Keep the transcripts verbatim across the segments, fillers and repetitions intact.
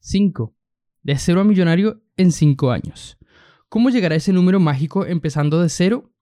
cinco. De cero a millonario en cinco años. ¿Cómo llegar a ese número mágico empezando de cero?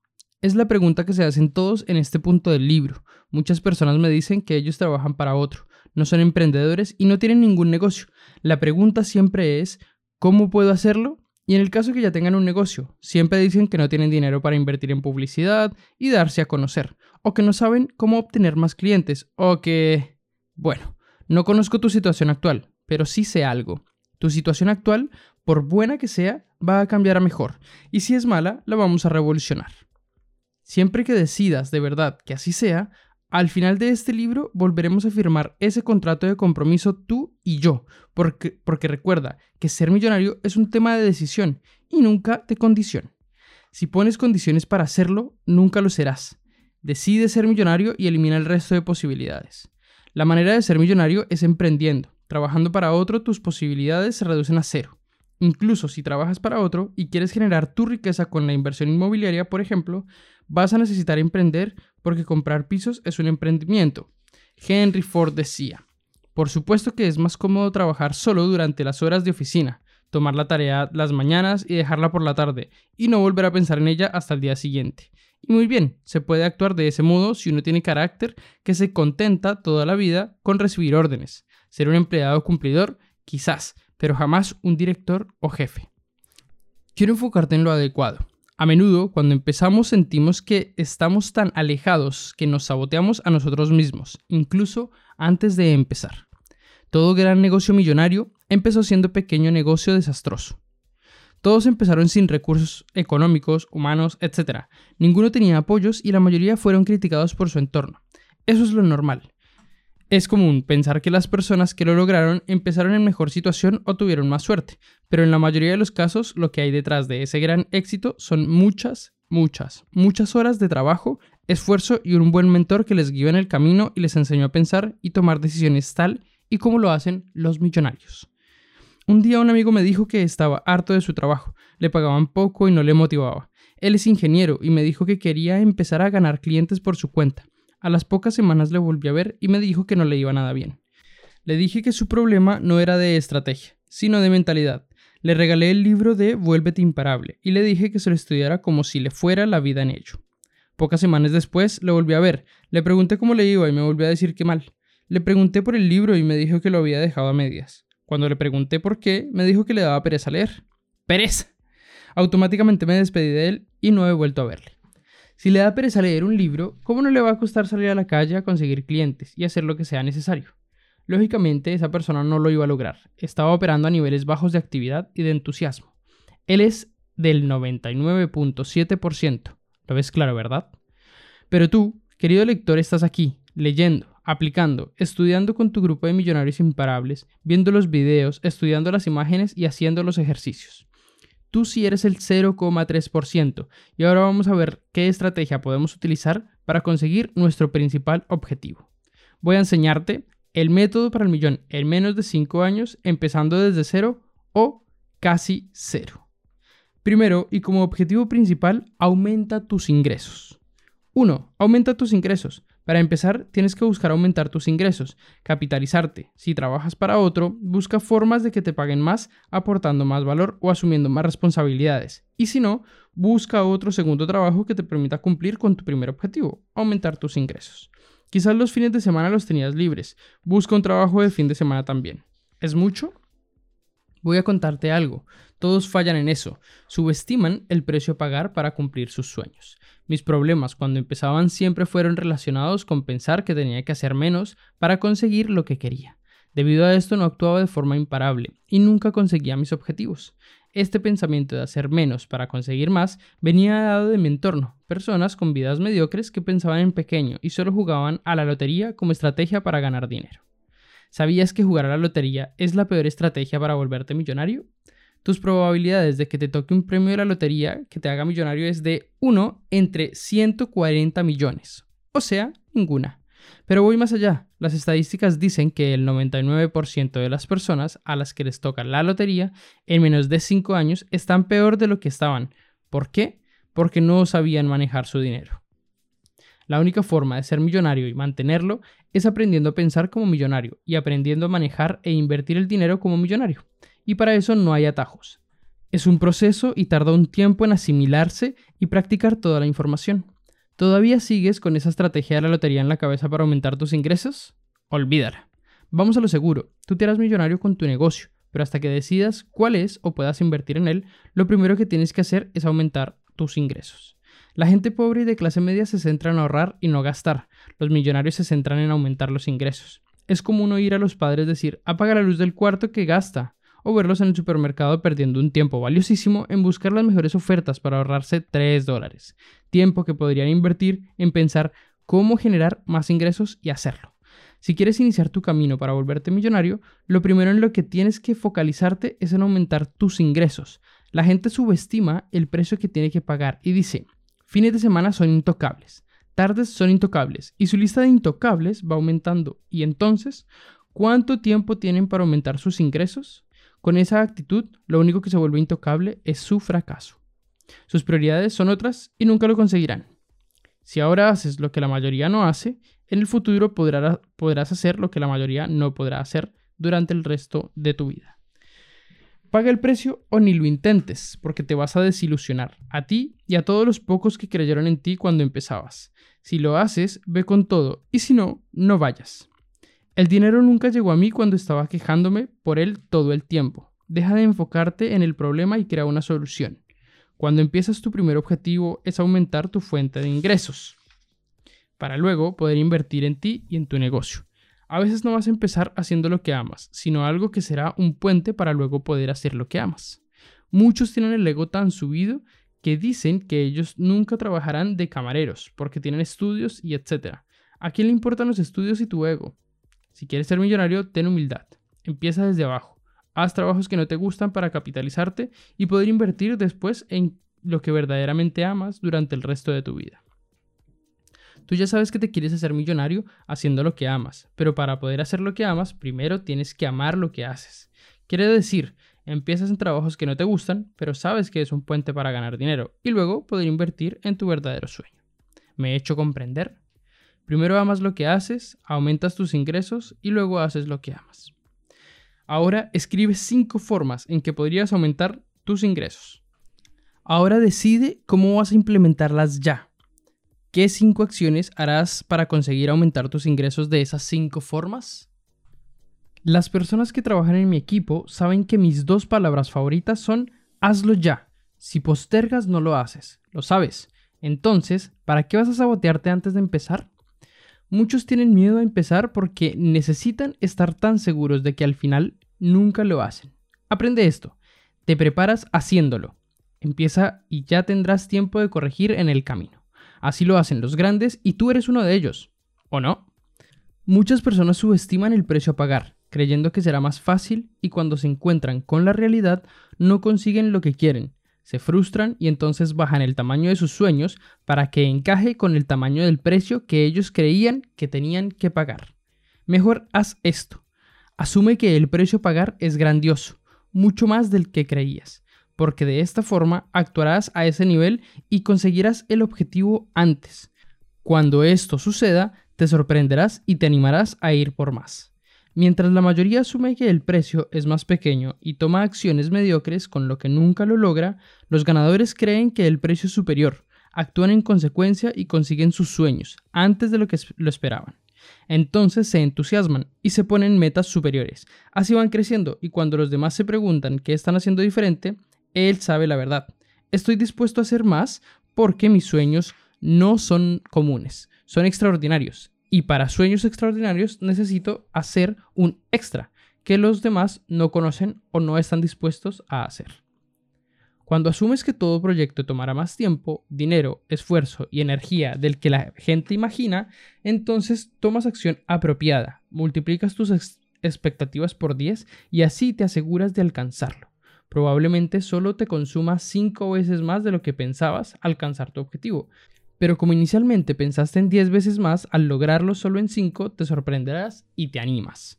Es la pregunta que se hacen todos en este punto del libro. Muchas personas me dicen que ellos trabajan para otro, no son emprendedores y no tienen ningún negocio. La pregunta siempre es, ¿cómo puedo hacerlo? Y en el caso que ya tengan un negocio, siempre dicen que no tienen dinero para invertir en publicidad y darse a conocer, o que no saben cómo obtener más clientes, o que... Bueno, no conozco tu situación actual, pero sí sé algo. Tu situación actual, por buena que sea, va a cambiar a mejor, y si es mala, la vamos a revolucionar. Siempre que decidas de verdad que así sea, al final de este libro volveremos a firmar ese contrato de compromiso tú y yo, porque, porque recuerda que ser millonario es un tema de decisión y nunca de condición. Si pones condiciones para hacerlo, nunca lo serás. Decide ser millonario y elimina el resto de posibilidades. La manera de ser millonario es emprendiendo, trabajando para otro, tus posibilidades se reducen a cero. Incluso si trabajas para otro y quieres generar tu riqueza con la inversión inmobiliaria, por ejemplo, vas a necesitar emprender porque comprar pisos es un emprendimiento. Henry Ford decía, por supuesto que es más cómodo trabajar solo durante las horas de oficina, tomar la tarea las mañanas y dejarla por la tarde, y no volver a pensar en ella hasta el día siguiente. Y muy bien, se puede actuar de ese modo si uno tiene carácter que se contenta toda la vida con recibir órdenes. Ser un empleado cumplidor, quizás, pero jamás un director o jefe. Quiero enfocarte en lo adecuado. A menudo, cuando empezamos, sentimos que estamos tan alejados que nos saboteamos a nosotros mismos, incluso antes de empezar. Todo gran negocio millonario empezó siendo pequeño negocio desastroso. Todos empezaron sin recursos económicos, humanos, etcétera. Ninguno tenía apoyos y la mayoría fueron criticados por su entorno. Eso es lo normal. Es común pensar que las personas que lo lograron empezaron en mejor situación o tuvieron más suerte, pero en la mayoría de los casos lo que hay detrás de ese gran éxito son muchas, muchas, muchas horas de trabajo, esfuerzo y un buen mentor que les guió en el camino y les enseñó a pensar y tomar decisiones tal y como lo hacen los millonarios. Un día un amigo me dijo que estaba harto de su trabajo, le pagaban poco y no le motivaba. Él es ingeniero y me dijo que quería empezar a ganar clientes por su cuenta. A las pocas semanas le volví a ver y me dijo que no le iba nada bien. Le dije que su problema no era de estrategia, sino de mentalidad. Le regalé el libro de Vuélvete Imparable y le dije que se lo estudiara como si le fuera la vida en ello. Pocas semanas después le volví a ver, le pregunté cómo le iba y me volvió a decir que mal. Le pregunté por el libro y me dijo que lo había dejado a medias. Cuando le pregunté por qué, me dijo que le daba pereza leer. ¡Pereza! Automáticamente me despedí de él y no he vuelto a verle. Si le da pereza leer un libro, ¿cómo no le va a costar salir a la calle a conseguir clientes y hacer lo que sea necesario? Lógicamente, esa persona no lo iba a lograr. Estaba operando a niveles bajos de actividad y de entusiasmo. Él es del noventa y nueve punto siete por ciento. Lo ves claro, ¿verdad? Pero tú, querido lector, estás aquí, leyendo, aplicando, estudiando con tu grupo de millonarios imparables, viendo los videos, estudiando las imágenes y haciendo los ejercicios. Tú sí eres el cero coma tres por ciento y ahora vamos a ver qué estrategia podemos utilizar para conseguir nuestro principal objetivo. Voy a enseñarte el método para el millón en menos de cinco años empezando desde cero o casi cero. Primero y como objetivo principal, aumenta tus ingresos. uno. Aumenta tus ingresos. Para empezar, tienes que buscar aumentar tus ingresos, capitalizarte. Si trabajas para otro, busca formas de que te paguen más, aportando más valor o asumiendo más responsabilidades. Y si no, busca otro segundo trabajo que te permita cumplir con tu primer objetivo, aumentar tus ingresos. Quizás los fines de semana los tenías libres. Busca un trabajo de fin de semana también. ¿Es mucho? Voy a contarte algo. Todos fallan en eso. Subestiman el precio a pagar para cumplir sus sueños. Mis problemas cuando empezaban siempre fueron relacionados con pensar que tenía que hacer menos para conseguir lo que quería. Debido a esto no actuaba de forma imparable y nunca conseguía mis objetivos. Este pensamiento de hacer menos para conseguir más venía dado de mi entorno, personas con vidas mediocres que pensaban en pequeño y solo jugaban a la lotería como estrategia para ganar dinero. ¿Sabías que jugar a la lotería es la peor estrategia para volverte millonario? Tus probabilidades de que te toque un premio de la lotería que te haga millonario es de uno entre ciento cuarenta millones, o sea, ninguna. Pero voy más allá, las estadísticas dicen que el noventa y nueve por ciento de las personas a las que les toca la lotería en menos de cinco años están peor de lo que estaban. ¿Por qué? Porque no sabían manejar su dinero. La única forma de ser millonario y mantenerlo es aprendiendo a pensar como millonario y aprendiendo a manejar e invertir el dinero como millonario. Y para eso no hay atajos. Es un proceso y tarda un tiempo en asimilarse y practicar toda la información. ¿Todavía sigues con esa estrategia de la lotería en la cabeza para aumentar tus ingresos? Olvídala. Vamos a lo seguro. Tú te harás millonario con tu negocio, pero hasta que decidas cuál es o puedas invertir en él, lo primero que tienes que hacer es aumentar tus ingresos. La gente pobre y de clase media se centra en ahorrar y no gastar. Los millonarios se centran en aumentar los ingresos. Es común oír a los padres decir, apaga la luz del cuarto que gasta, o verlos en el supermercado perdiendo un tiempo valiosísimo en buscar las mejores ofertas para ahorrarse tres dólares. Tiempo que podrían invertir en pensar cómo generar más ingresos y hacerlo. Si quieres iniciar tu camino para volverte millonario, lo primero en lo que tienes que focalizarte es en aumentar tus ingresos. La gente subestima el precio que tiene que pagar y dice, fines de semana son intocables, tardes son intocables, y su lista de intocables va aumentando. Y entonces, ¿cuánto tiempo tienen para aumentar sus ingresos? Con esa actitud, lo único que se vuelve intocable es su fracaso. Sus prioridades son otras y nunca lo conseguirán. Si ahora haces lo que la mayoría no hace, en el futuro podrás, podrás hacer lo que la mayoría no podrá hacer durante el resto de tu vida. Paga el precio o ni lo intentes, porque te vas a desilusionar a ti y a todos los pocos que creyeron en ti cuando empezabas. Si lo haces, ve con todo, y si no, no vayas. El dinero nunca llegó a mí cuando estaba quejándome por él todo el tiempo. Deja de enfocarte en el problema y crea una solución. Cuando empiezas, tu primer objetivo es aumentar tu fuente de ingresos, para luego poder invertir en ti y en tu negocio. A veces no vas a empezar haciendo lo que amas, sino algo que será un puente para luego poder hacer lo que amas. Muchos tienen el ego tan subido que dicen que ellos nunca trabajarán de camareros, porque tienen estudios y etcétera. ¿A quién le importan los estudios y tu ego? Si quieres ser millonario, ten humildad. Empieza desde abajo. Haz trabajos que no te gustan para capitalizarte y poder invertir después en lo que verdaderamente amas durante el resto de tu vida. Tú ya sabes que te quieres hacer millonario haciendo lo que amas, pero para poder hacer lo que amas, primero tienes que amar lo que haces. Quiere decir, empiezas en trabajos que no te gustan, pero sabes que es un puente para ganar dinero y luego poder invertir en tu verdadero sueño. ¿Me he hecho comprender? Primero amas lo que haces, aumentas tus ingresos y luego haces lo que amas. Ahora escribe cinco formas en que podrías aumentar tus ingresos. Ahora decide cómo vas a implementarlas ya. ¿Qué cinco acciones harás para conseguir aumentar tus ingresos de esas cinco formas? Las personas que trabajan en mi equipo saben que mis dos palabras favoritas son hazlo ya. Si postergas, no lo haces, lo sabes. Entonces, ¿para qué vas a sabotearte antes de empezar? Muchos tienen miedo a empezar porque necesitan estar tan seguros de que al final nunca lo hacen. Aprende esto. Te preparas haciéndolo. Empieza y ya tendrás tiempo de corregir en el camino. Así lo hacen los grandes y tú eres uno de ellos, ¿o no? Muchas personas subestiman el precio a pagar, creyendo que será más fácil, y cuando se encuentran con la realidad no consiguen lo que quieren, se frustran y entonces bajan el tamaño de sus sueños para que encaje con el tamaño del precio que ellos creían que tenían que pagar. Mejor haz esto. Asume que el precio a pagar es grandioso, mucho más del que creías, porque de esta forma actuarás a ese nivel y conseguirás el objetivo antes. Cuando esto suceda, te sorprenderás y te animarás a ir por más. Mientras la mayoría asume que el precio es más pequeño y toma acciones mediocres con lo que nunca lo logra, los ganadores creen que el precio es superior, actúan en consecuencia y consiguen sus sueños antes de lo que lo esperaban. Entonces se entusiasman y se ponen metas superiores. Así van creciendo, y cuando los demás se preguntan qué están haciendo diferente, él sabe la verdad. Estoy dispuesto a hacer más porque mis sueños no son comunes, son extraordinarios. Y para sueños extraordinarios necesito hacer un extra que los demás no conocen o no están dispuestos a hacer. Cuando asumes que todo proyecto tomará más tiempo, dinero, esfuerzo y energía del que la gente imagina, entonces tomas acción apropiada, multiplicas tus ex- expectativas por diez y así te aseguras de alcanzarlo. Probablemente solo te consuma cinco veces más de lo que pensabas alcanzar tu objetivo. Pero como inicialmente pensaste en diez veces más, al lograrlo solo en cinco, te sorprenderás y te animas.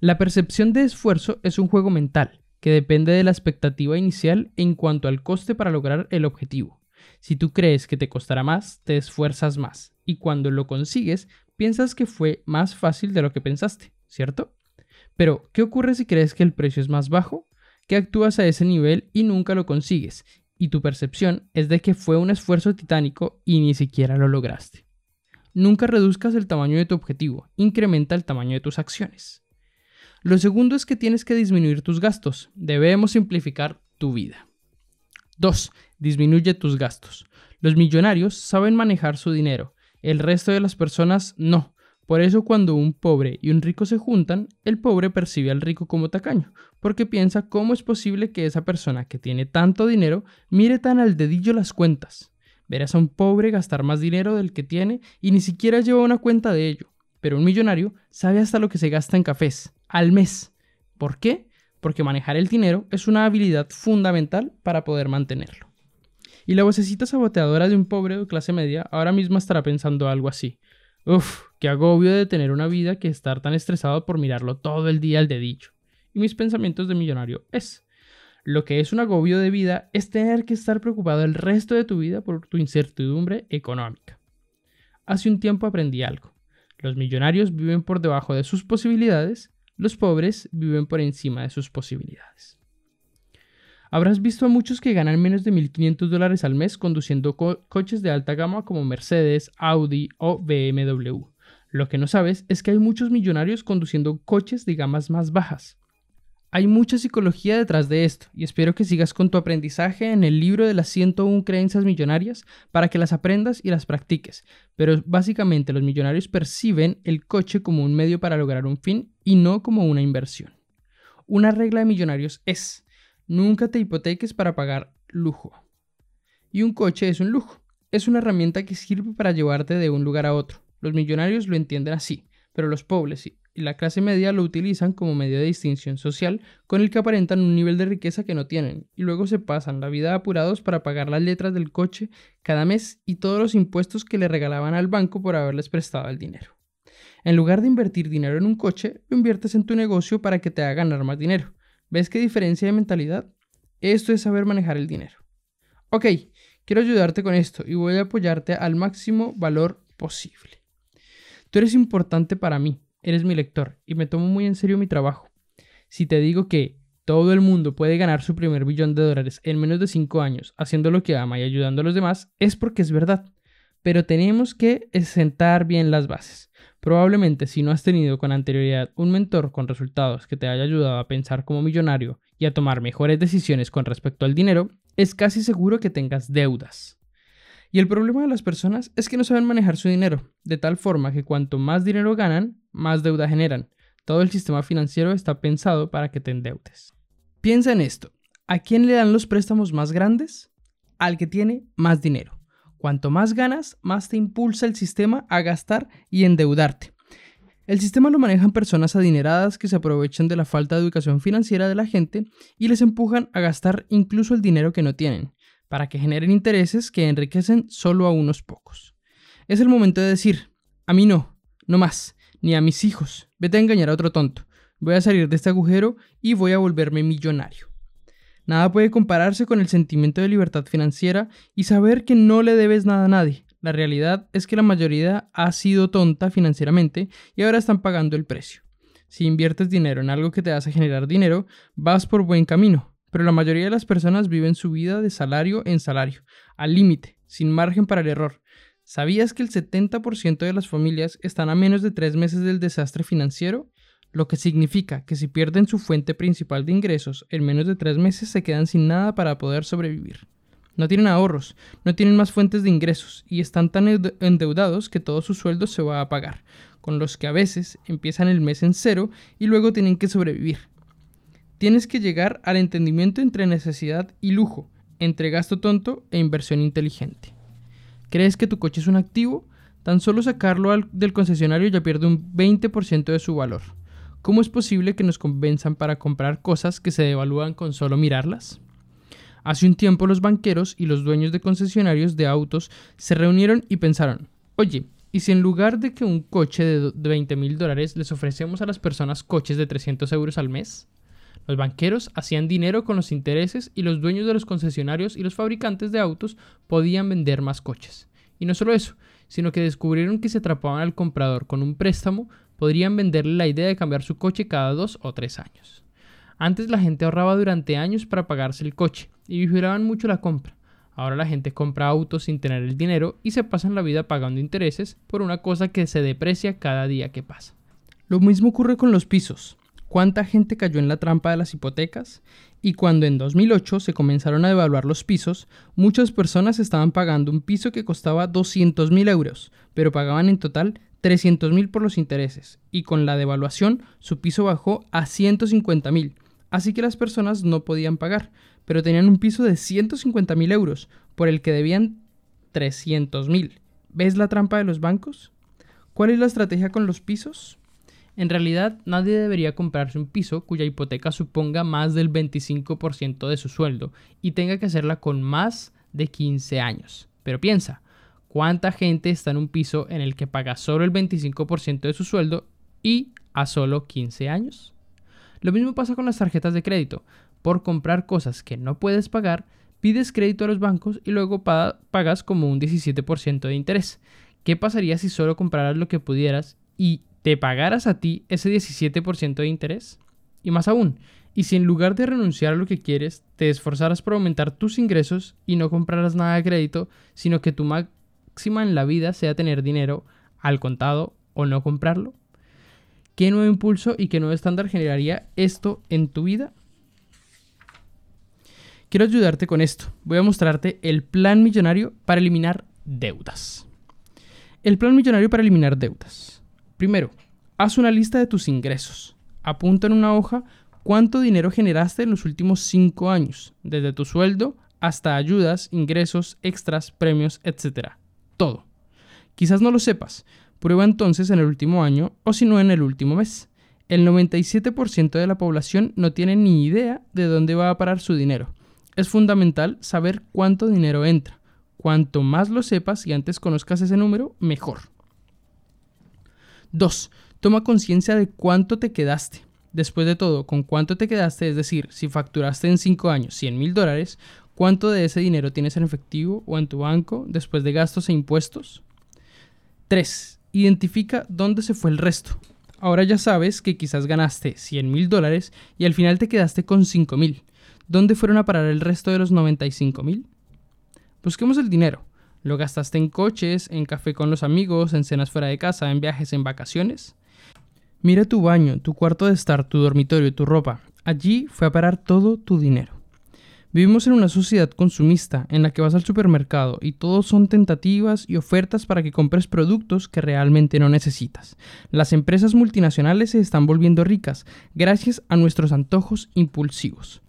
La percepción de esfuerzo es un juego mental, que depende de la expectativa inicial en cuanto al coste para lograr el objetivo. Si tú crees que te costará más, te esfuerzas más, y cuando lo consigues, piensas que fue más fácil de lo que pensaste, ¿cierto? Pero, ¿qué ocurre si crees que el precio es más bajo? Que actúas a ese nivel y nunca lo consigues, y tu percepción es de que fue un esfuerzo titánico y ni siquiera lo lograste. Nunca reduzcas el tamaño de tu objetivo, incrementa el tamaño de tus acciones. Lo segundo es que tienes que disminuir tus gastos, debemos simplificar tu vida. dos. Disminuye tus gastos. Los millonarios saben manejar su dinero, el resto de las personas no. Por eso cuando un pobre y un rico se juntan, el pobre percibe al rico como tacaño, porque piensa cómo es posible que esa persona que tiene tanto dinero mire tan al dedillo las cuentas. Verás a un pobre gastar más dinero del que tiene y ni siquiera lleva una cuenta de ello, pero un millonario sabe hasta lo que se gasta en cafés, al mes. ¿Por qué? Porque manejar el dinero es una habilidad fundamental para poder mantenerlo. Y la vocecita saboteadora de un pobre de clase media ahora mismo estará pensando algo así. Uf, qué agobio de tener una vida que estar tan estresado por mirarlo todo el día al dedillo. Y mis pensamientos de millonario es, lo que es un agobio de vida es tener que estar preocupado el resto de tu vida por tu incertidumbre económica. Hace un tiempo aprendí algo. Los millonarios viven por debajo de sus posibilidades, los pobres viven por encima de sus posibilidades. Habrás visto a muchos que ganan menos de mil quinientos dólares al mes conduciendo co- coches de alta gama como Mercedes, Audi o B M W. Lo que no sabes es que hay muchos millonarios conduciendo coches de gamas más bajas. Hay mucha psicología detrás de esto y espero que sigas con tu aprendizaje en el libro de las ciento una creencias millonarias para que las aprendas y las practiques. Pero básicamente los millonarios perciben el coche como un medio para lograr un fin y no como una inversión. Una regla de millonarios es... Nunca te hipoteques para pagar lujo. Y un coche es un lujo. Es una herramienta que sirve para llevarte de un lugar a otro. Los millonarios lo entienden así, pero los pobres y la clase media lo utilizan como medio de distinción social con el que aparentan un nivel de riqueza que no tienen y luego se pasan la vida apurados para pagar las letras del coche cada mes y todos los impuestos que le regalaban al banco por haberles prestado el dinero. En lugar de invertir dinero en un coche, lo inviertes en tu negocio para que te haga ganar más dinero. ¿Ves qué diferencia de mentalidad? Esto es saber manejar el dinero. Ok, quiero ayudarte con esto y voy a apoyarte al máximo valor posible. Tú eres importante para mí, eres mi lector y me tomo muy en serio mi trabajo. Si te digo que todo el mundo puede ganar su primer billón de dólares en menos de cinco años haciendo lo que ama y ayudando a los demás, es porque es verdad. Pero tenemos que sentar bien las bases. Probablemente si no has tenido con anterioridad un mentor con resultados que te haya ayudado a pensar como millonario y a tomar mejores decisiones con respecto al dinero, es casi seguro que tengas deudas. Y el problema de las personas es que no saben manejar su dinero, de tal forma que cuanto más dinero ganan, más deuda generan. Todo el sistema financiero está pensado para que te endeudes. Piensa en esto, ¿a quién le dan los préstamos más grandes? Al que tiene más dinero. Cuanto más ganas, más te impulsa el sistema a gastar y endeudarte. El sistema lo manejan personas adineradas que se aprovechan de la falta de educación financiera de la gente y les empujan a gastar incluso el dinero que no tienen, para que generen intereses que enriquecen solo a unos pocos. Es el momento de decir, a mí no, no más, ni a mis hijos, vete a engañar a otro tonto, voy a salir de este agujero y voy a volverme millonario. Nada puede compararse con el sentimiento de libertad financiera y saber que no le debes nada a nadie. La realidad es que la mayoría ha sido tonta financieramente y ahora están pagando el precio. Si inviertes dinero en algo que te hace generar dinero, vas por buen camino, pero la mayoría de las personas viven su vida de salario en salario, al límite, sin margen para el error. ¿Sabías que el setenta por ciento de las familias están a menos de tres meses del desastre financiero? Lo que significa que si pierden su fuente principal de ingresos, en menos de tres meses se quedan sin nada para poder sobrevivir. No tienen ahorros, no tienen más fuentes de ingresos y están tan endeudados que todo su sueldo se va a pagar, con los que a veces empiezan el mes en cero y luego tienen que sobrevivir. Tienes que llegar al entendimiento entre necesidad y lujo, entre gasto tonto e inversión inteligente. ¿Crees que tu coche es un activo? Tan solo sacarlo del concesionario ya pierde un veinte por ciento de su valor. ¿Cómo es posible que nos convenzan para comprar cosas que se devalúan con solo mirarlas? Hace un tiempo los banqueros y los dueños de concesionarios de autos se reunieron y pensaron, oye, ¿y si en lugar de que un coche de veinte mil dólares les ofrecemos a las personas coches de trescientos euros al mes? Los banqueros hacían dinero con los intereses y los dueños de los concesionarios y los fabricantes de autos podían vender más coches. Y no solo eso, sino que descubrieron que si atrapaban al comprador con un préstamo, podrían venderle la idea de cambiar su coche cada dos o tres años. Antes la gente ahorraba durante años para pagarse el coche y vigilaban mucho la compra. Ahora la gente compra autos sin tener el dinero y se pasan la vida pagando intereses por una cosa que se deprecia cada día que pasa. Lo mismo ocurre con los pisos. ¿Cuánta gente cayó en la trampa de las hipotecas? Y cuando en dos mil ocho se comenzaron a devaluar los pisos, muchas personas estaban pagando un piso que costaba doscientos mil euros, pero pagaban en total trescientos mil por los intereses, y con la devaluación su piso bajó a ciento cincuenta mil, así que las personas no podían pagar, pero tenían un piso de ciento cincuenta mil euros, por el que debían trescientos mil. ¿Ves la trampa de los bancos? ¿Cuál es la estrategia con los pisos? En realidad, nadie debería comprarse un piso cuya hipoteca suponga más del veinticinco por ciento de su sueldo y tenga que hacerla con más de quince años. Pero piensa, ¿cuánta gente está en un piso en el que paga solo el veinticinco por ciento de su sueldo y a solo quince años? Lo mismo pasa con las tarjetas de crédito. Por comprar cosas que no puedes pagar, pides crédito a los bancos y luego pagas como un diecisiete por ciento de interés. ¿Qué pasaría si solo compraras lo que pudieras y te pagaras a ti ese diecisiete por ciento de interés? Y más aún, ¿y si en lugar de renunciar a lo que quieres, te esforzaras por aumentar tus ingresos y no compraras nada de crédito, sino que tu máxima en la vida sea tener dinero al contado o no comprarlo? ¿Qué nuevo impulso y qué nuevo estándar generaría esto en tu vida? Quiero ayudarte con esto. Voy a mostrarte el plan millonario para eliminar deudas. El plan millonario para eliminar deudas. Primero, haz una lista de tus ingresos. Apunta en una hoja cuánto dinero generaste en los últimos cinco años, desde tu sueldo hasta ayudas, ingresos, extras, premios, etcétera. Todo. Quizás no lo sepas. Prueba entonces en el último año o si no en el último mes. El noventa y siete por ciento de la población no tiene ni idea de dónde va a parar su dinero. Es fundamental saber cuánto dinero entra. Cuanto más lo sepas y antes conozcas ese número, mejor. dos. Toma conciencia de cuánto te quedaste. Después de todo, con cuánto te quedaste, es decir, si facturaste en cinco años cien mil dólares, ¿cuánto de ese dinero tienes en efectivo o en tu banco después de gastos e impuestos? tres. Identifica dónde se fue el resto. Ahora ya sabes que quizás ganaste cien mil dólares y al final te quedaste con cinco mil. ¿Dónde fueron a parar el resto de los noventa y cinco mil? Busquemos el dinero. ¿Lo gastaste en coches, en café con los amigos, en cenas fuera de casa, en viajes, en vacaciones? Mira tu baño, tu cuarto de estar, tu dormitorio y tu ropa. Allí fue a parar todo tu dinero. Vivimos en una sociedad consumista en la que vas al supermercado y todo son tentativas y ofertas para que compres productos que realmente no necesitas. Las empresas multinacionales se están volviendo ricas gracias a nuestros antojos impulsivos.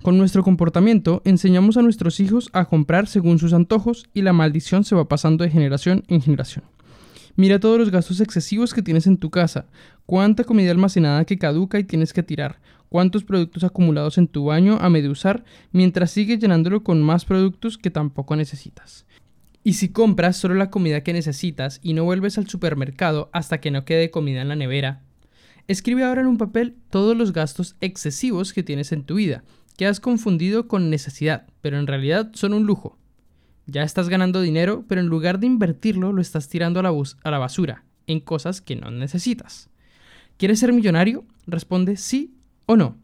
Con nuestro comportamiento enseñamos a nuestros hijos a comprar según sus antojos y la maldición se va pasando de generación en generación. Mira todos los gastos excesivos que tienes en tu casa, cuánta comida almacenada que caduca y tienes que tirar, cuántos productos acumulados en tu baño a medio usar mientras sigues llenándolo con más productos que tampoco necesitas. Y si compras solo la comida que necesitas y no vuelves al supermercado hasta que no quede comida en la nevera, escribe ahora en un papel todos los gastos excesivos que tienes en tu vida, que has confundido con necesidad, pero en realidad son un lujo. Ya estás ganando dinero, pero en lugar de invertirlo, lo estás tirando a la, bus- a la basura, en cosas que no necesitas. ¿Quieres ser millonario? Responde sí o no.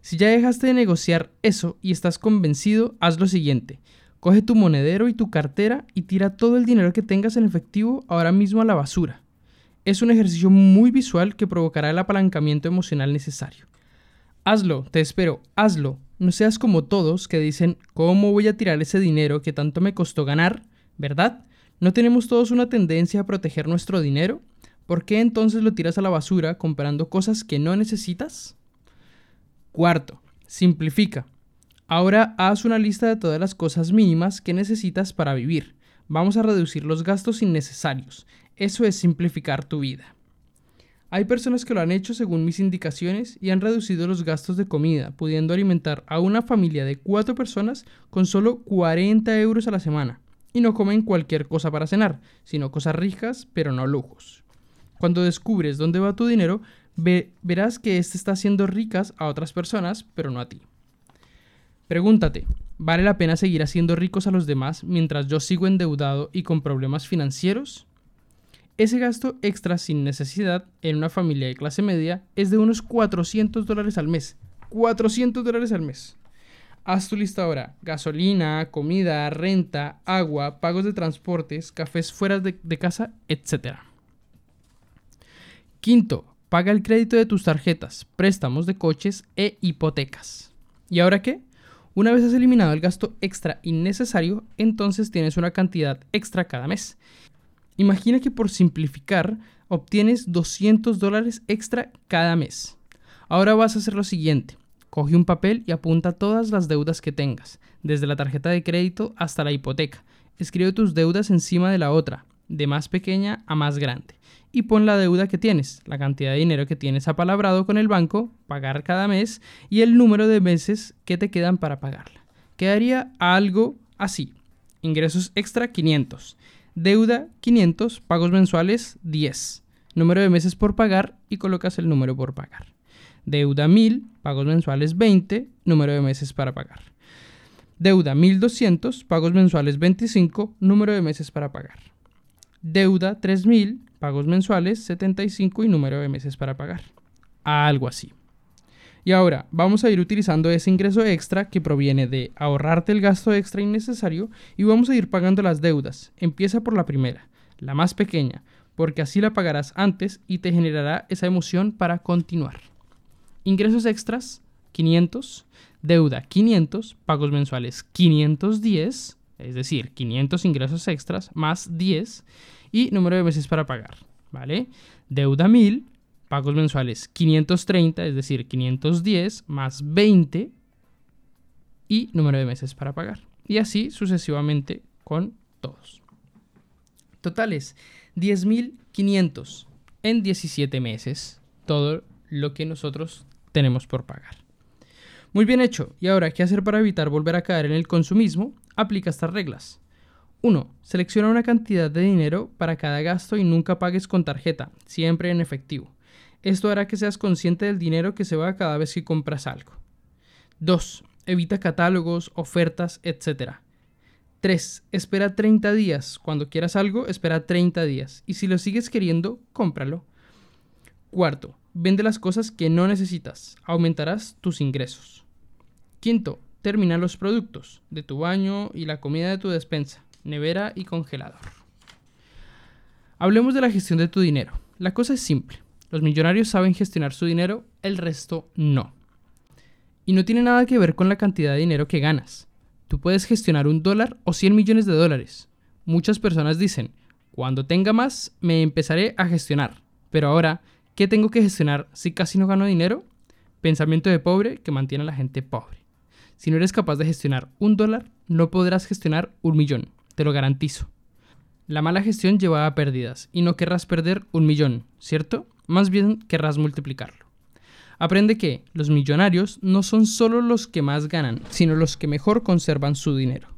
Si ya dejaste de negociar eso y estás convencido, haz lo siguiente. Coge tu monedero y tu cartera y tira todo el dinero que tengas en efectivo ahora mismo a la basura. Es un ejercicio muy visual que provocará el apalancamiento emocional necesario. Hazlo, te espero, hazlo. No seas como todos que dicen, ¿cómo voy a tirar ese dinero que tanto me costó ganar? ¿Verdad? ¿No tenemos todos una tendencia a proteger nuestro dinero? ¿Por qué entonces lo tiras a la basura comprando cosas que no necesitas? Cuarto, simplifica. Ahora haz una lista de todas las cosas mínimas que necesitas para vivir. Vamos a reducir los gastos innecesarios. Eso es simplificar tu vida. Hay personas que lo han hecho según mis indicaciones y han reducido los gastos de comida, pudiendo alimentar a una familia de cuatro personas con solo cuarenta euros a la semana. Y no comen cualquier cosa para cenar, sino cosas ricas, pero no lujos. Cuando descubres dónde va tu dinero, ve- verás que este está haciendo ricas a otras personas, pero no a ti. Pregúntate, ¿Vale la pena seguir haciendo ricos a los demás mientras yo sigo endeudado y con problemas financieros? Ese gasto extra sin necesidad en una familia de clase media es de unos cuatrocientos dólares al mes. cuatrocientos dólares al mes. Haz tu lista ahora. Gasolina, comida, renta, agua, pagos de transportes, cafés fuera de, de casa, etcétera. Quinto, paga el crédito de tus tarjetas, préstamos de coches e hipotecas. ¿Y ahora qué? Una vez has eliminado el gasto extra innecesario, entonces tienes una cantidad extra cada mes. Imagina que por simplificar, obtienes doscientos dólares extra cada mes. Ahora vas a hacer lo siguiente. Coge un papel y apunta todas las deudas que tengas, desde la tarjeta de crédito hasta la hipoteca. Escribe tus deudas encima de la otra, de más pequeña a más grande. Y pon la deuda que tienes, la cantidad de dinero que tienes apalabrado con el banco, pagar cada mes y el número de meses que te quedan para pagarla. Quedaría algo así. Ingresos extra quinientos, deuda quinientos, pagos mensuales diez, número de meses por pagar y colocas el número por pagar. Deuda mil, pagos mensuales veinte, número de meses para pagar. Deuda mil doscientos, pagos mensuales veinticinco, número de meses para pagar. Deuda tres mil, pagos mensuales setenta y cinco y número de meses para pagar. Algo así. Y ahora vamos a ir utilizando ese ingreso extra que proviene de ahorrarte el gasto extra innecesario y vamos a ir pagando las deudas. Empieza por la primera, la más pequeña, porque así la pagarás antes y te generará esa emoción para continuar. Ingresos extras, quinientos, deuda, quinientos, pagos mensuales, quinientos diez, es decir, quinientos ingresos extras, más diez, y número de meses para pagar, ¿vale? Deuda mil, pagos mensuales, quinientos treinta, es decir, quinientos diez, más veinte, y número de meses para pagar. Y así sucesivamente con todos. Totales, diez mil quinientos en diecisiete meses, todo lo que nosotros tenemos por pagar. Muy bien hecho. Y ahora, ¿qué hacer para evitar volver a caer en el consumismo? Aplica estas reglas. uno. Selecciona una cantidad de dinero para cada gasto y nunca pagues con tarjeta, siempre en efectivo. Esto hará que seas consciente del dinero que se va cada vez que compras algo. dos. Evita catálogos, ofertas, etcétera. tres. Espera treinta días. Cuando quieras algo, espera treinta días. Y si lo sigues queriendo, cómpralo. cuatro. Vende las cosas que no necesitas. Aumentarás tus ingresos. Quinto, termina los productos de tu baño y la comida de tu despensa, nevera y congelador. Hablemos de la gestión de tu dinero. La cosa es simple. Los millonarios saben gestionar su dinero, el resto no. Y no tiene nada que ver con la cantidad de dinero que ganas. Tú puedes gestionar un dólar o cien millones de dólares. Muchas personas dicen, cuando tenga más, me empezaré a gestionar. Pero ahora, ¿qué tengo que gestionar si casi no gano dinero? Pensamiento de pobre que mantiene a la gente pobre. Si no eres capaz de gestionar un dólar, no podrás gestionar un millón, te lo garantizo. La mala gestión lleva a pérdidas y no querrás perder un millón, ¿cierto? Más bien querrás multiplicarlo. Aprende que los millonarios no son solo los que más ganan, sino los que mejor conservan su dinero.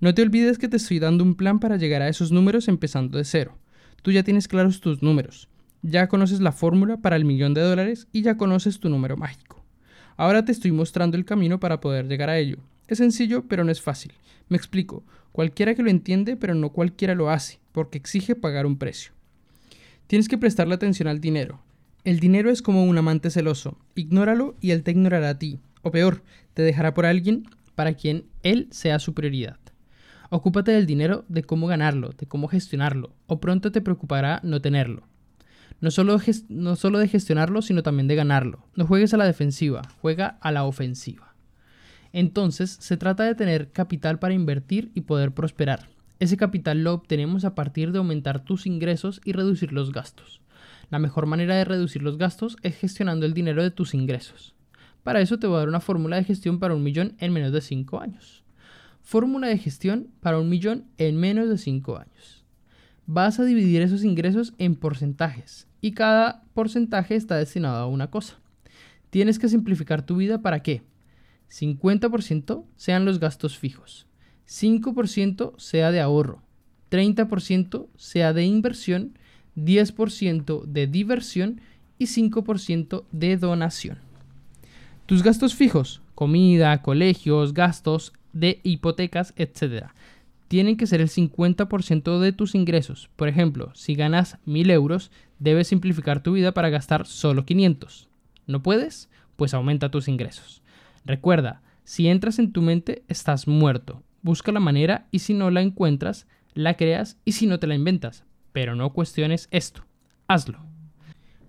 No te olvides que te estoy dando un plan para llegar a esos números empezando de cero. Tú ya tienes claros tus números. Ya conoces la fórmula para el millón de dólares y ya conoces tu número mágico. Ahora te estoy mostrando el camino para poder llegar a ello. Es sencillo, pero no es fácil. Me explico. Cualquiera que lo entiende, pero no cualquiera lo hace, porque exige pagar un precio. Tienes que prestarle atención al dinero. El dinero es como un amante celoso. Ignóralo y él te ignorará a ti. O peor, te dejará por alguien para quien él sea su prioridad. Ocúpate del dinero, de cómo ganarlo, de cómo gestionarlo, o pronto te preocupará no tenerlo. No solo, gest- no solo de gestionarlo, sino también de ganarlo. No juegues a la defensiva, juega a la ofensiva. Entonces, se trata de tener capital para invertir y poder prosperar. Ese capital lo obtenemos a partir de aumentar tus ingresos y reducir los gastos. La mejor manera de reducir los gastos es gestionando el dinero de tus ingresos. Para eso te voy a dar una fórmula de gestión para un millón en menos de cinco años. Fórmula de gestión para un millón en menos de cinco años. Vas a dividir esos ingresos en porcentajes y cada porcentaje está destinado a una cosa. Tienes que simplificar tu vida para que cincuenta por ciento sean los gastos fijos, cinco por ciento sea de ahorro, treinta por ciento sea de inversión, diez por ciento de diversión y cinco por ciento de donación. Tus gastos fijos, comida, colegios, gastos, de hipotecas, etcétera. Tienen que ser el cincuenta por ciento de tus ingresos. Por ejemplo, si ganas mil euros, debes simplificar tu vida para gastar solo quinientos. ¿No puedes? Pues aumenta tus ingresos. Recuerda, si entras en tu mente, estás muerto. Busca la manera y si no la encuentras, la creas y si no te la inventas. Pero no cuestiones esto. Hazlo.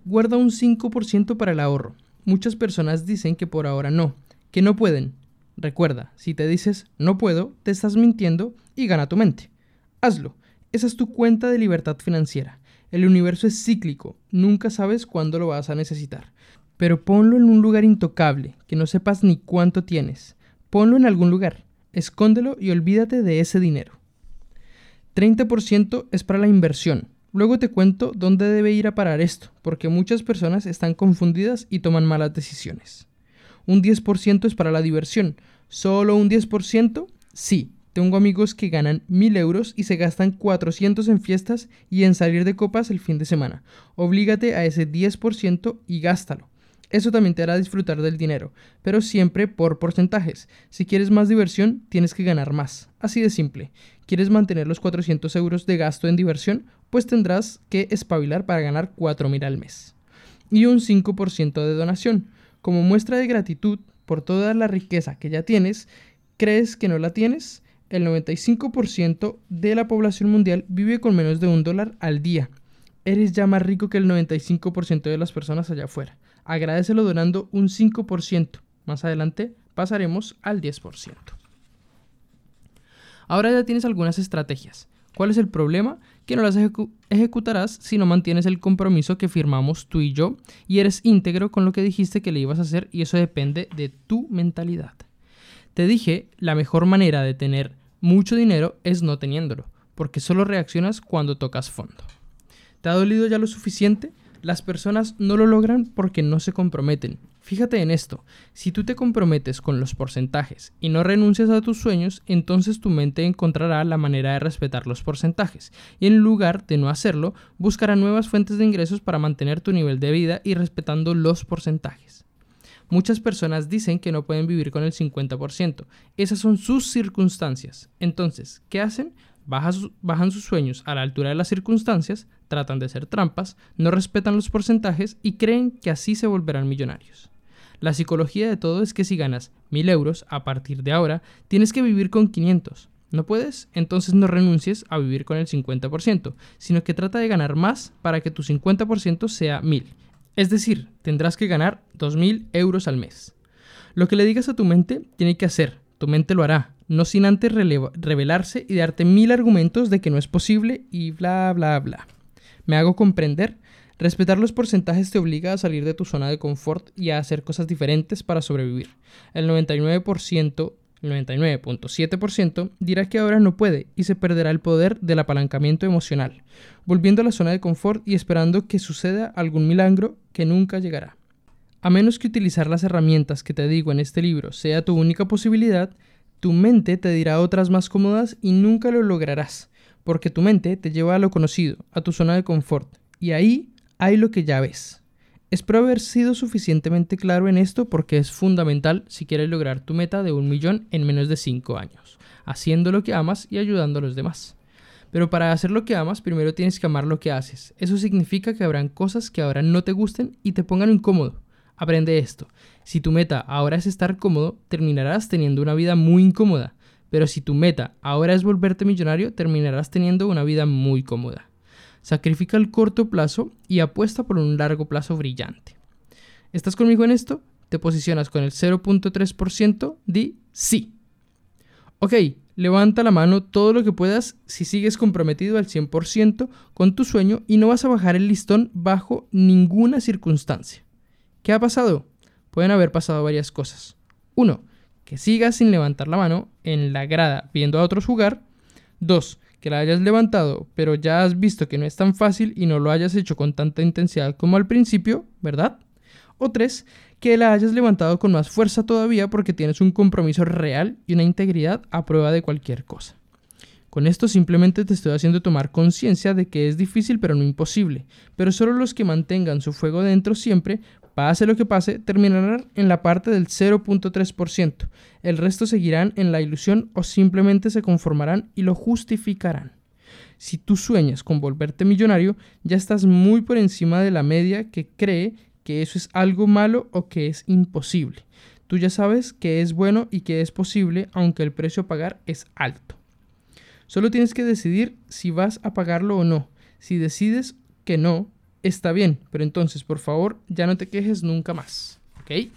Guarda un cinco por ciento para el ahorro. Muchas personas dicen que por ahora no, que no pueden. Recuerda, si te dices no puedo, te estás mintiendo y gana tu mente. Hazlo. Esa es tu cuenta de libertad financiera. El universo es cíclico. Nunca sabes cuándo lo vas a necesitar. Pero ponlo en un lugar intocable, que no sepas ni cuánto tienes. Ponlo en algún lugar. Escóndelo y olvídate de ese dinero. treinta por ciento es para la inversión. Luego te cuento dónde debe ir a parar esto, porque muchas personas están confundidas y toman malas decisiones. Un diez por ciento es para la diversión. ¿Solo un diez por ciento? Sí, tengo amigos que ganan mil euros y se gastan cuatrocientos en fiestas y en salir de copas el fin de semana. Oblígate a ese diez por ciento y gástalo. Eso también te hará disfrutar del dinero, pero siempre por porcentajes. Si quieres más diversión, tienes que ganar más. Así de simple. ¿Quieres mantener los cuatrocientos euros de gasto en diversión? Pues tendrás que espabilar para ganar cuatro mil al mes. Y un cinco por ciento de donación. Como muestra de gratitud por toda la riqueza que ya tienes, ¿crees que no la tienes? El noventa y cinco por ciento de la población mundial vive con menos de un dólar al día. Eres ya más rico que el noventa y cinco por ciento de las personas allá afuera. Agradécelo donando un cinco por ciento. Más adelante pasaremos al diez por ciento. Ahora ya tienes algunas estrategias. ¿Cuál es el problema? Que no las ejecu- ejecutarás si no mantienes el compromiso que firmamos tú y yo y eres íntegro con lo que dijiste que le ibas a hacer y eso depende de tu mentalidad. Te dije, la mejor manera de tener mucho dinero es no teniéndolo, porque solo reaccionas cuando tocas fondo. ¿Te ha dolido ya lo suficiente? Las personas no lo logran porque no se comprometen. Fíjate en esto, si tú te comprometes con los porcentajes y no renuncias a tus sueños, entonces tu mente encontrará la manera de respetar los porcentajes y en lugar de no hacerlo, buscará nuevas fuentes de ingresos para mantener tu nivel de vida y respetando los porcentajes. Muchas personas dicen que no pueden vivir con el cincuenta por ciento, esas son sus circunstancias. Entonces, ¿qué hacen? Bajan sus sueños a la altura de las circunstancias, tratan de hacer trampas, no respetan los porcentajes y creen que así se volverán millonarios. La psicología de todo es que si ganas mil euros a partir de ahora, tienes que vivir con quinientos. ¿No puedes? Entonces no renuncies a vivir con el cincuenta por ciento, sino que trata de ganar más para que tu cincuenta por ciento sea mil. Es decir, tendrás que ganar dos mil euros al mes. Lo que le digas a tu mente tiene que hacer, tu mente lo hará. No sin antes releva- revelarse y darte mil argumentos de que no es posible y bla bla bla. ¿Me hago comprender? Respetar los porcentajes te obliga a salir de tu zona de confort y a hacer cosas diferentes para sobrevivir. El noventa y nueve por ciento, el noventa y nueve punto siete por ciento dirá que ahora no puede y se perderá el poder del apalancamiento emocional, volviendo a la zona de confort y esperando que suceda algún milagro que nunca llegará. A menos que utilizar las herramientas que te digo en este libro sea tu única posibilidad, tu mente te dirá otras más cómodas y nunca lo lograrás, porque tu mente te lleva a lo conocido, a tu zona de confort, y ahí hay lo que ya ves. Espero haber sido suficientemente claro en esto porque es fundamental si quieres lograr tu meta de un millón en menos de cinco años, haciendo lo que amas y ayudando a los demás. Pero para hacer lo que amas, primero tienes que amar lo que haces. Eso significa que habrán cosas que ahora no te gusten y te pongan incómodo. Aprende esto. Si tu meta ahora es estar cómodo, terminarás teniendo una vida muy incómoda. Pero si tu meta ahora es volverte millonario, terminarás teniendo una vida muy cómoda. Sacrifica el corto plazo y apuesta por un largo plazo brillante. ¿Estás conmigo en esto? ¿Te posicionas con el cero punto tres por ciento? Di sí. Ok, levanta la mano todo lo que puedas si sigues comprometido al cien por ciento con tu sueño y no vas a bajar el listón bajo ninguna circunstancia. ¿Qué ha pasado? Pueden haber pasado varias cosas. uno. Que sigas sin levantar la mano en la grada viendo a otros jugar. dos. Que la hayas levantado, pero ya has visto que no es tan fácil y no lo hayas hecho con tanta intensidad como al principio, ¿verdad? O tres. Que la hayas levantado con más fuerza todavía porque tienes un compromiso real y una integridad a prueba de cualquier cosa. Con esto simplemente te estoy haciendo tomar conciencia de que es difícil pero no imposible, pero solo los que mantengan su fuego dentro siempre Pase lo que pase, terminarán en la parte del cero punto tres por ciento. El resto seguirán en la ilusión o simplemente se conformarán y lo justificarán. Si tú sueñas con volverte millonario, ya estás muy por encima de la media que cree que eso es algo malo o que es imposible. Tú ya sabes que es bueno y que es posible, aunque el precio a pagar es alto. Solo tienes que decidir si vas a pagarlo o no. Si decides que no, está bien, pero entonces, por favor, ya no te quejes nunca más, ¿ok?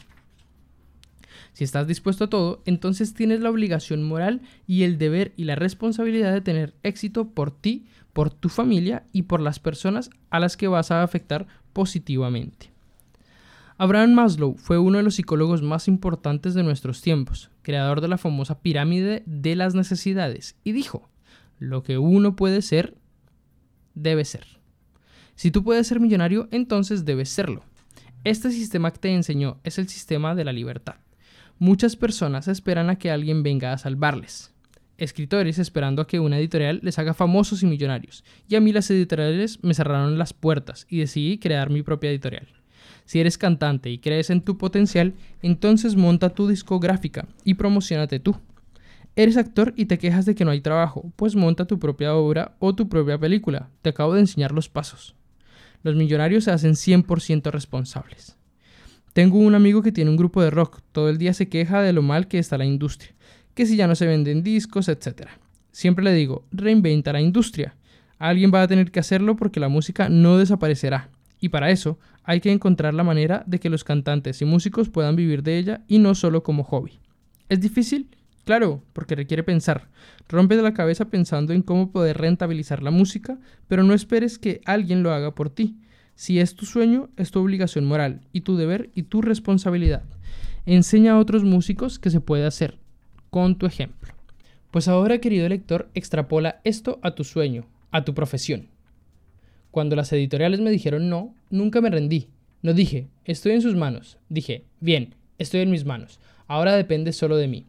Si estás dispuesto a todo, entonces tienes la obligación moral y el deber y la responsabilidad de tener éxito por ti, por tu familia y por las personas a las que vas a afectar positivamente. Abraham Maslow fue uno de los psicólogos más importantes de nuestros tiempos, creador de la famosa pirámide de las necesidades, y dijo: lo que uno puede ser, debe ser. Si tú puedes ser millonario, entonces debes serlo. Este sistema que te enseñó es el sistema de la libertad. Muchas personas esperan a que alguien venga a salvarles. Escritores esperando a que una editorial les haga famosos y millonarios. Y a mí las editoriales me cerraron las puertas y decidí crear mi propia editorial. Si eres cantante y crees en tu potencial, entonces monta tu discográfica y promocionate tú. Eres actor y te quejas de que no hay trabajo, pues monta tu propia obra o tu propia película. Te acabo de enseñar los pasos. Los millonarios se hacen cien por ciento responsables. Tengo un amigo que tiene un grupo de rock. Todo el día se queja de lo mal que está la industria. Que si ya no se venden discos, etcétera. Siempre le digo, reinventa la industria. Alguien va a tener que hacerlo porque la música no desaparecerá. Y para eso hay que encontrar la manera de que los cantantes y músicos puedan vivir de ella y no solo como hobby. ¿Es difícil? Claro, porque requiere pensar. Rómpete la cabeza pensando en cómo poder rentabilizar la música, pero no esperes que alguien lo haga por ti. Si es tu sueño, es tu obligación moral, y tu deber y tu responsabilidad. Enseña a otros músicos que se puede hacer, con tu ejemplo. Pues ahora, querido lector, extrapola esto a tu sueño, a tu profesión. Cuando las editoriales me dijeron no, nunca me rendí. No dije, estoy en sus manos. Dije, bien, estoy en mis manos. Ahora depende solo de mí.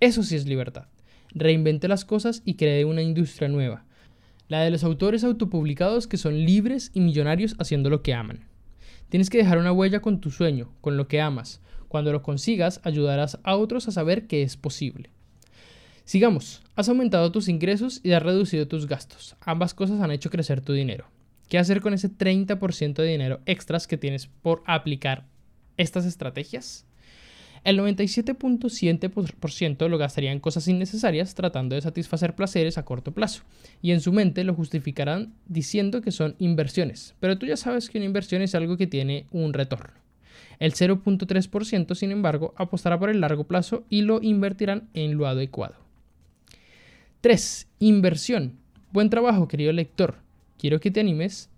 Eso sí es libertad. Reinventé las cosas y creé una industria nueva. La de los autores autopublicados que son libres y millonarios haciendo lo que aman. Tienes que dejar una huella con tu sueño, con lo que amas. Cuando lo consigas, ayudarás a otros a saber que es posible. Sigamos. Has aumentado tus ingresos y has reducido tus gastos. Ambas cosas han hecho crecer tu dinero. ¿Qué hacer con ese treinta por ciento de dinero extras que tienes por aplicar estas estrategias? El noventa y siete punto siete por ciento lo gastaría en cosas innecesarias tratando de satisfacer placeres a corto plazo y en su mente lo justificarán diciendo que son inversiones, pero tú ya sabes que una inversión es algo que tiene un retorno. El cero punto tres por ciento, sin embargo, apostará por el largo plazo y lo invertirán en lo adecuado. tres. Inversión. Buen trabajo, querido lector. Quiero que te animes.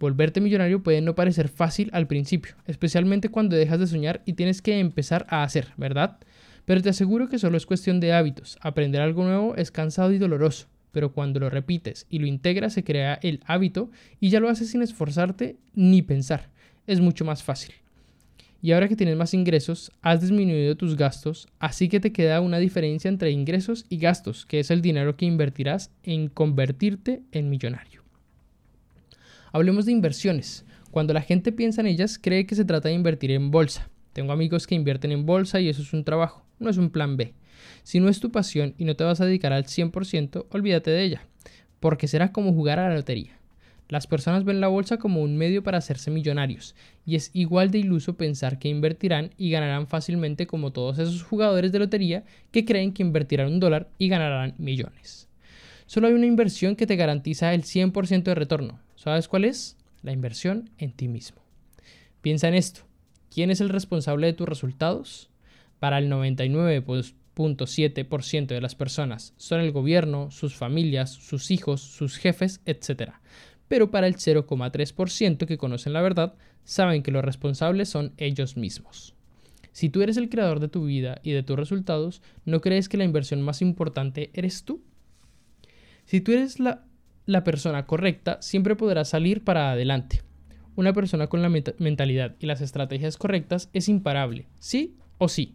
Volverte millonario puede no parecer fácil al principio, especialmente cuando dejas de soñar y tienes que empezar a hacer, ¿verdad? Pero te aseguro que solo es cuestión de hábitos. Aprender algo nuevo es cansado y doloroso, pero cuando lo repites y lo integras se crea el hábito y ya lo haces sin esforzarte ni pensar. Es mucho más fácil. Y ahora que tienes más ingresos, has disminuido tus gastos, así que te queda una diferencia entre ingresos y gastos, que es el dinero que invertirás en convertirte en millonario. Hablemos de inversiones. Cuando la gente piensa en ellas, cree que se trata de invertir en bolsa. Tengo amigos que invierten en bolsa y eso es un trabajo, no es un plan B. Si no es tu pasión y no te vas a dedicar al cien por ciento, olvídate de ella, porque será como jugar a la lotería. Las personas ven la bolsa como un medio para hacerse millonarios, y es igual de iluso pensar que invertirán y ganarán fácilmente como todos esos jugadores de lotería que creen que invertirán un dólar y ganarán millones. Solo hay una inversión que te garantiza el cien por ciento de retorno. ¿Sabes cuál es? La inversión en ti mismo. Piensa en esto. ¿Quién es el responsable de tus resultados? Para el noventa y nueve punto siete por ciento de las personas son el gobierno, sus familias, sus hijos, sus jefes, etcétera. Pero para el cero coma tres por ciento que conocen la verdad, saben que los responsables son ellos mismos. Si tú eres el creador de tu vida y de tus resultados, ¿no crees que la inversión más importante eres tú? Si tú eres la, la persona correcta, siempre podrás salir para adelante. Una persona con la meta- mentalidad y las estrategias correctas es imparable, sí o sí.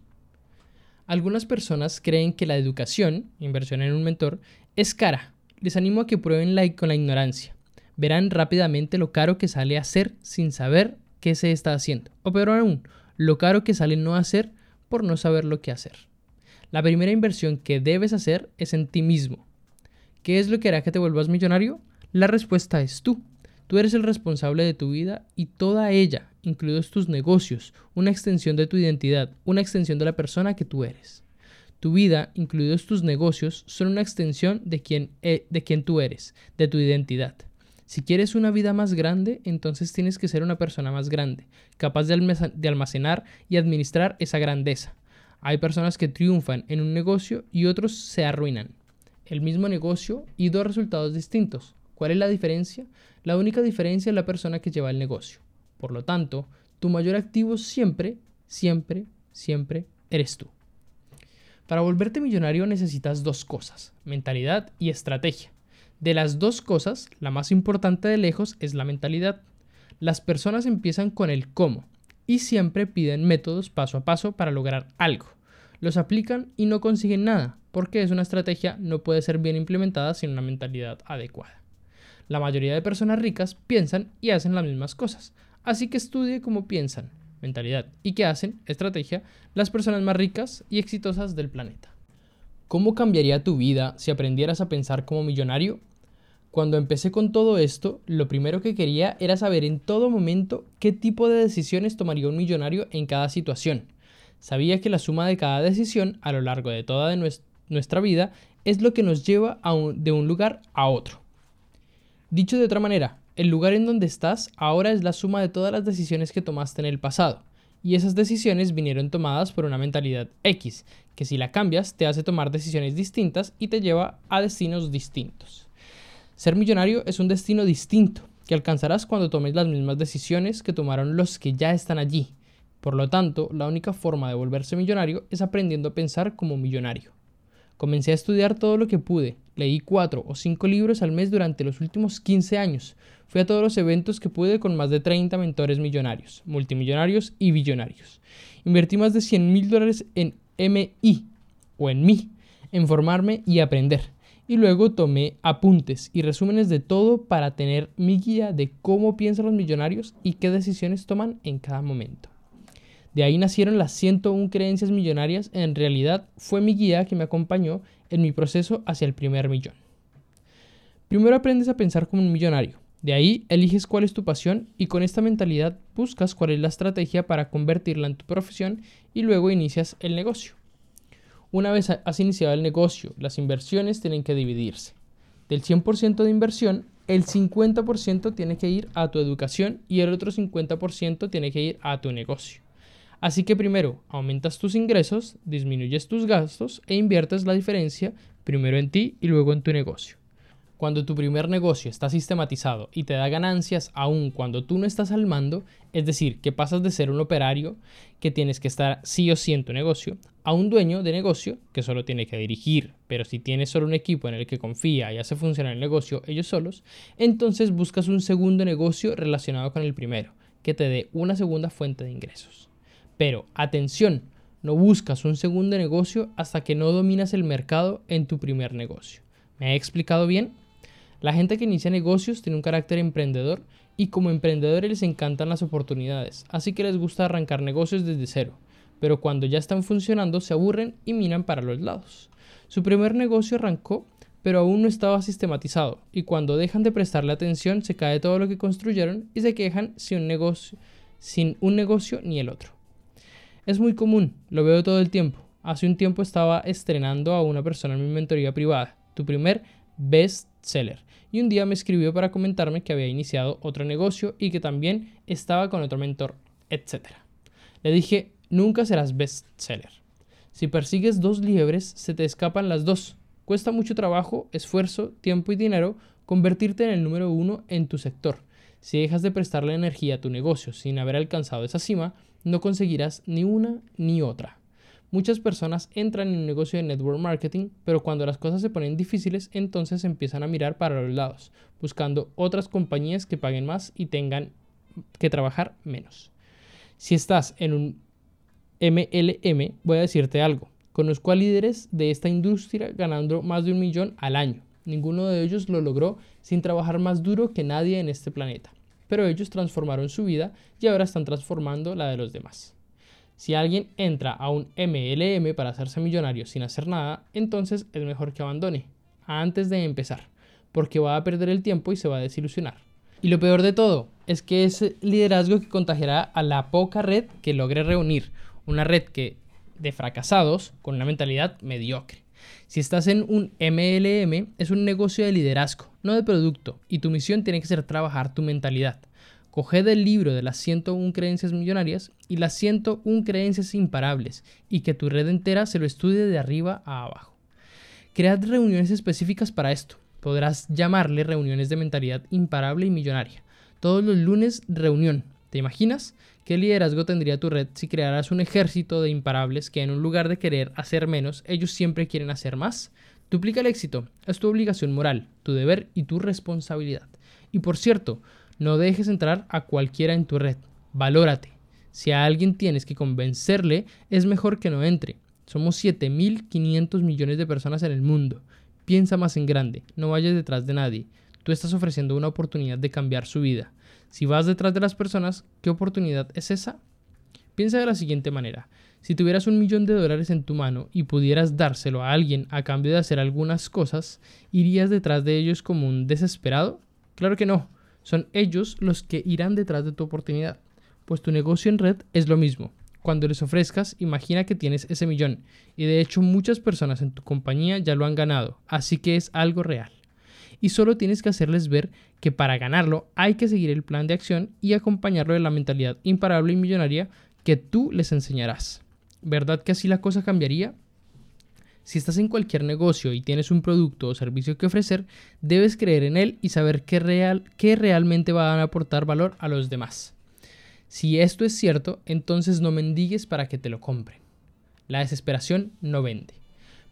Algunas personas creen que la educación, inversión en un mentor, es cara. Les animo a que prueben la, con la ignorancia. Verán rápidamente lo caro que sale hacer sin saber que se está haciendo. O peor aún, lo caro que sale no hacer por no saber lo que hacer. La primera inversión que debes hacer es en ti mismo. ¿Qué es lo que hará que te vuelvas millonario? La respuesta es tú. Tú eres el responsable de tu vida y toda ella, incluidos tus negocios, una extensión de tu identidad, una extensión de la persona que tú eres. Tu vida, incluidos tus negocios, son una extensión de quién, eh, de quién tú eres, de tu identidad. Si quieres una vida más grande, entonces tienes que ser una persona más grande, capaz de almacenar y administrar esa grandeza. Hay personas que triunfan en un negocio y otros se arruinan. El mismo negocio y dos resultados distintos. ¿Cuál es la diferencia? La única diferencia es la persona que lleva el negocio. Por lo tanto, tu mayor activo siempre, siempre, siempre eres tú. Para volverte millonario necesitas dos cosas, mentalidad y estrategia. De las dos cosas, la más importante de lejos es la mentalidad. Las personas empiezan con el cómo y siempre piden métodos paso a paso para lograr algo. Los aplican y no consiguen nada, porque es una estrategia no puede ser bien implementada sin una mentalidad adecuada. La mayoría de personas ricas piensan y hacen las mismas cosas, así que estudie cómo piensan. Mentalidad y qué hacen, estrategia, las personas más ricas y exitosas del planeta. ¿Cómo cambiaría tu vida si aprendieras a pensar como millonario? Cuando empecé con todo esto, lo primero que quería era saber en todo momento qué tipo de decisiones tomaría un millonario en cada situación. Sabía que la suma de cada decisión a lo largo de toda de nues- nuestra vida es lo que nos lleva a un- de un lugar a otro. Dicho de otra manera, el lugar en donde estás ahora es la suma de todas las decisiones que tomaste en el pasado, y esas decisiones vinieron tomadas por una mentalidad X, que si la cambias te hace tomar decisiones distintas y te lleva a destinos distintos. Ser millonario es un destino distinto, que alcanzarás cuando tomes las mismas decisiones que tomaron los que ya están allí. Por lo tanto, la única forma de volverse millonario es aprendiendo a pensar como millonario. Comencé a estudiar todo lo que pude, leí cuatro o cinco libros al mes durante los últimos quince años, fui a todos los eventos que pude con más de treinta mentores millonarios, multimillonarios y billonarios. Invertí más de cien mil dólares en M I, o en mí, en formarme y aprender, y luego tomé apuntes y resúmenes de todo para tener mi guía de cómo piensan los millonarios y qué decisiones toman en cada momento. De ahí nacieron las ciento una creencias millonarias, en realidad fue mi guía que me acompañó en mi proceso hacia el primer millón. Primero aprendes a pensar como un millonario, de ahí eliges cuál es tu pasión y con esta mentalidad buscas cuál es la estrategia para convertirla en tu profesión y luego inicias el negocio. Una vez has iniciado el negocio, las inversiones tienen que dividirse. Del cien por ciento de inversión, el cincuenta por ciento tiene que ir a tu educación y el otro cincuenta por ciento tiene que ir a tu negocio. Así que primero aumentas tus ingresos, disminuyes tus gastos e inviertes la diferencia primero en ti y luego en tu negocio. Cuando tu primer negocio está sistematizado y te da ganancias aun cuando tú no estás al mando, es decir, que pasas de ser un operario que tienes que estar sí o sí en tu negocio, a un dueño de negocio que solo tiene que dirigir, pero si tienes solo un equipo en el que confía y hace funcionar el negocio ellos solos, entonces buscas un segundo negocio relacionado con el primero, que te dé una segunda fuente de ingresos. Pero, atención, no buscas un segundo negocio hasta que no dominas el mercado en tu primer negocio. ¿Me he explicado bien? La gente que inicia negocios tiene un carácter emprendedor y como emprendedores les encantan las oportunidades, así que les gusta arrancar negocios desde cero, pero cuando ya están funcionando se aburren y miran para los lados. Su primer negocio arrancó, pero aún no estaba sistematizado y cuando dejan de prestarle atención se cae todo lo que construyeron y se quejan sin un negocio, sin un negocio ni el otro. Es muy común, lo veo todo el tiempo. Hace un tiempo estaba estrenando a una persona en mi mentoría privada, tu primer best seller, y un día me escribió para comentarme que había iniciado otro negocio y que también estaba con otro mentor, etcétera. Le dije, nunca serás best seller. Si persigues dos liebres, se te escapan las dos. Cuesta mucho trabajo, esfuerzo, tiempo y dinero convertirte en el número uno en tu sector. Si dejas de prestarle energía a tu negocio sin haber alcanzado esa cima, no conseguirás ni una ni otra. Muchas personas entran en un negocio de network marketing, pero cuando las cosas se ponen difíciles, entonces empiezan a mirar para los lados, buscando otras compañías que paguen más y tengan que trabajar menos. Si estás en un M L M, voy a decirte algo. Conozco a líderes de esta industria ganando más de un millón al año. Ninguno de ellos lo logró sin trabajar más duro que nadie en este planeta. pero ellos transformaron su vida y ahora están transformando la de los demás. Si alguien entra a un M L M para hacerse millonario sin hacer nada, entonces es mejor que abandone, antes de empezar, porque va a perder el tiempo y se va a desilusionar. Y lo peor de todo es que es liderazgo que contagiará a la poca red que logre reunir, una red que de fracasados con una mentalidad mediocre. Si estás en un M L M, es un negocio de liderazgo, no de producto, y tu misión tiene que ser trabajar tu mentalidad. Coged el libro de las ciento una creencias millonarias y las ciento una creencias imparables y que tu red entera se lo estudie de arriba a abajo. Cread reuniones específicas para esto. Podrás llamarle reuniones de mentalidad imparable y millonaria. Todos los lunes, reunión. ¿Te imaginas? ¿Qué liderazgo tendría tu red si crearas un ejército de imparables que en un lugar de querer hacer menos, ellos siempre quieren hacer más? Duplica el éxito. Es tu obligación moral, tu deber y tu responsabilidad. Y por cierto, no dejes entrar a cualquiera en tu red. Valórate. Si a alguien tienes que convencerle, es mejor que no entre. Somos siete mil quinientos millones de personas en el mundo. Piensa más en grande. No vayas detrás de nadie. Tú estás ofreciendo una oportunidad de cambiar su vida. Si vas detrás de las personas, ¿qué oportunidad es esa? Piensa de la siguiente manera. Si tuvieras un millón de dólares en tu mano y pudieras dárselo a alguien a cambio de hacer algunas cosas, ¿irías detrás de ellos como un desesperado? Claro que no. Son ellos los que irán detrás de tu oportunidad, pues tu negocio en red es lo mismo. Cuando les ofrezcas, imagina que tienes ese millón, y de hecho muchas personas en tu compañía ya lo han ganado, así que es algo real. Y solo tienes que hacerles ver que para ganarlo hay que seguir el plan de acción y acompañarlo de la mentalidad imparable y millonaria que tú les enseñarás. ¿Verdad que así la cosa cambiaría? Si estás en cualquier negocio y tienes un producto o servicio que ofrecer, debes creer en él y saber que, real, que realmente van a aportar valor a los demás. Si esto es cierto, entonces no mendigues para que te lo compren. La desesperación no vende.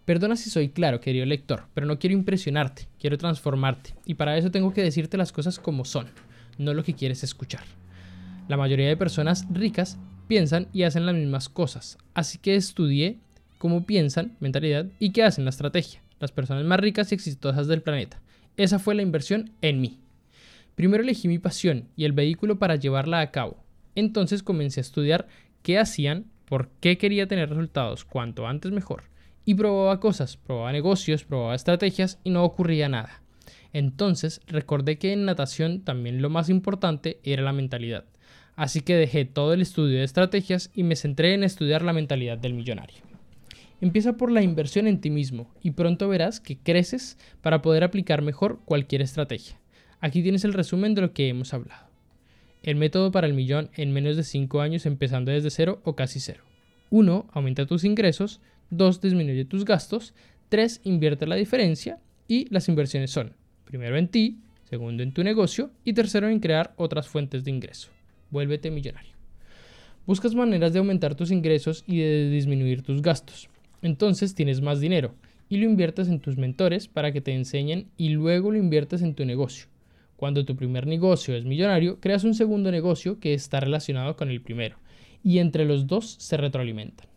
Perdona si soy claro, querido lector, pero no quiero impresionarte, quiero transformarte. Y para eso tengo que decirte las cosas como son, no lo que quieres escuchar. La mayoría de personas ricas piensan y hacen las mismas cosas, así que estudié cómo piensan, mentalidad, y qué hacen, la estrategia, las personas más ricas y exitosas del planeta. Esa fue la inversión en mí. Primero elegí mi pasión y el vehículo para llevarla a cabo. Entonces comencé a estudiar qué hacían, por qué quería tener resultados, cuanto antes mejor. Y probaba cosas, probaba negocios, probaba estrategias y no ocurría nada. Entonces recordé que en natación también lo más importante era la mentalidad. Así que dejé todo el estudio de estrategias y me centré en estudiar la mentalidad del millonario. Empieza por la inversión en ti mismo y pronto verás que creces para poder aplicar mejor cualquier estrategia. Aquí tienes el resumen de lo que hemos hablado. El método para el millón en menos de cinco años empezando desde cero o casi cero. uno. Aumenta tus ingresos. dos. Disminuye tus gastos. tres. Invierte la diferencia. Y las inversiones son primero en ti, segundo en tu negocio y tercero en crear otras fuentes de ingreso. Vuélvete millonario. Buscas maneras de aumentar tus ingresos y de disminuir tus gastos. Entonces tienes más dinero y lo inviertes en tus mentores para que te enseñen y luego lo inviertes en tu negocio. Cuando tu primer negocio es millonario, creas un segundo negocio que está relacionado con el primero y entre los dos se retroalimentan.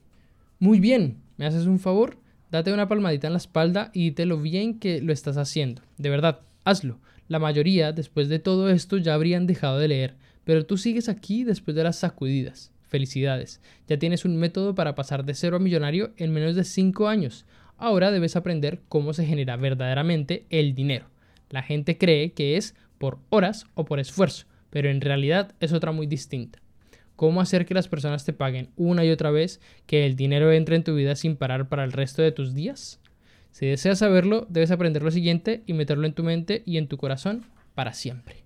Muy bien, ¿me haces un favor? Date una palmadita en la espalda y dite lo bien que lo estás haciendo. De verdad, hazlo. La mayoría, después de todo esto, ya habrían dejado de leer, pero tú sigues aquí después de las sacudidas. Felicidades, ya tienes un método para pasar de cero a millonario en menos de cinco años. Ahora debes aprender cómo se genera verdaderamente el dinero. La gente cree que es por horas o por esfuerzo, pero en realidad es otra muy distinta. Cómo hacer que las personas te paguen una y otra vez, que el dinero entre en tu vida sin parar para el resto de tus días. Si deseas saberlo, debes aprender lo siguiente y meterlo en tu mente y en tu corazón para siempre.